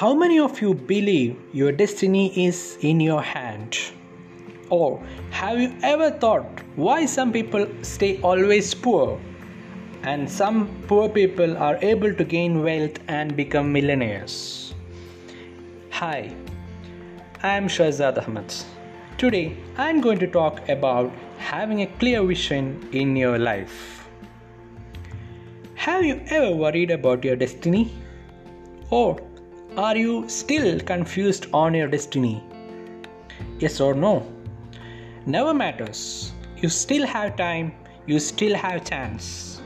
How many of you believe your destiny is in your hand? Or have you ever thought why some people stay always poor and some poor people are able to gain wealth and become millionaires? Hi, I am Shahzad Ahmad. Today I am going to talk about having a clear vision in your life. Have you ever worried about your destiny? Or are you still confused on your destiny? Yes or no? Never matters. You still have time. You still have chance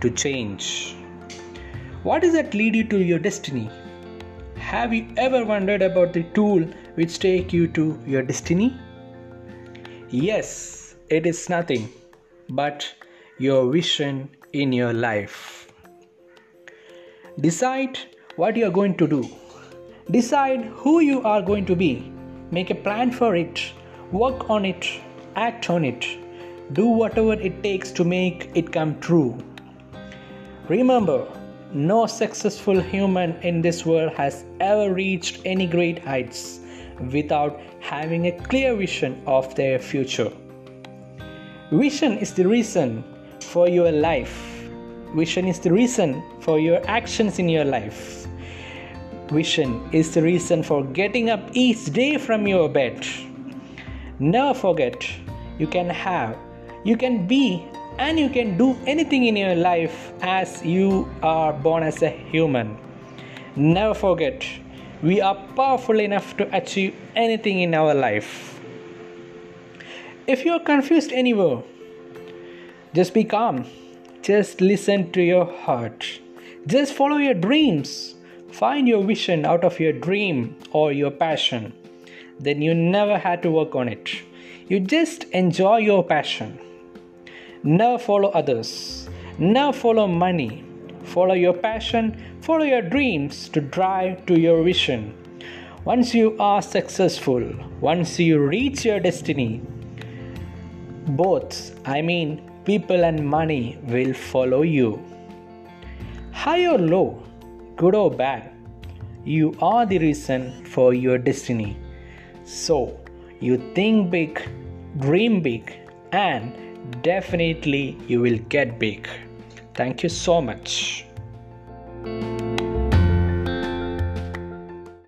to change. What is that lead you to your destiny? Have you ever wondered about the tool which take you to your destiny? Yes, it is nothing but your vision in your life. Decide what you are going to do. Decide who you are going to be. Make a plan for it. Work on it. Act on it. Do whatever it takes to make it come true. Remember, no successful human in this world has ever reached any great heights without having a clear vision of their future. Vision is the reason for your life. Vision is the reason for your actions in your life. Vision is the reason for getting up each day from your bed. Never forget, you can be, and you can do anything in your life as you are born as a human. Never forget, we are powerful enough to achieve anything in our life. If you are confused anywhere, just be calm. Just listen to your heart. Just follow your dreams. Find your vision out of your dream or your passion. Then you never had to work on it. You just enjoy your passion. Never follow others. Never follow money. Follow your passion. Follow your dreams to drive to your vision. Once you are successful, once you reach your destiny, both, people and money will follow you. High or low, good or bad, you are the reason for your destiny. So, you think big, dream big, and definitely you will get big. Thank you so much.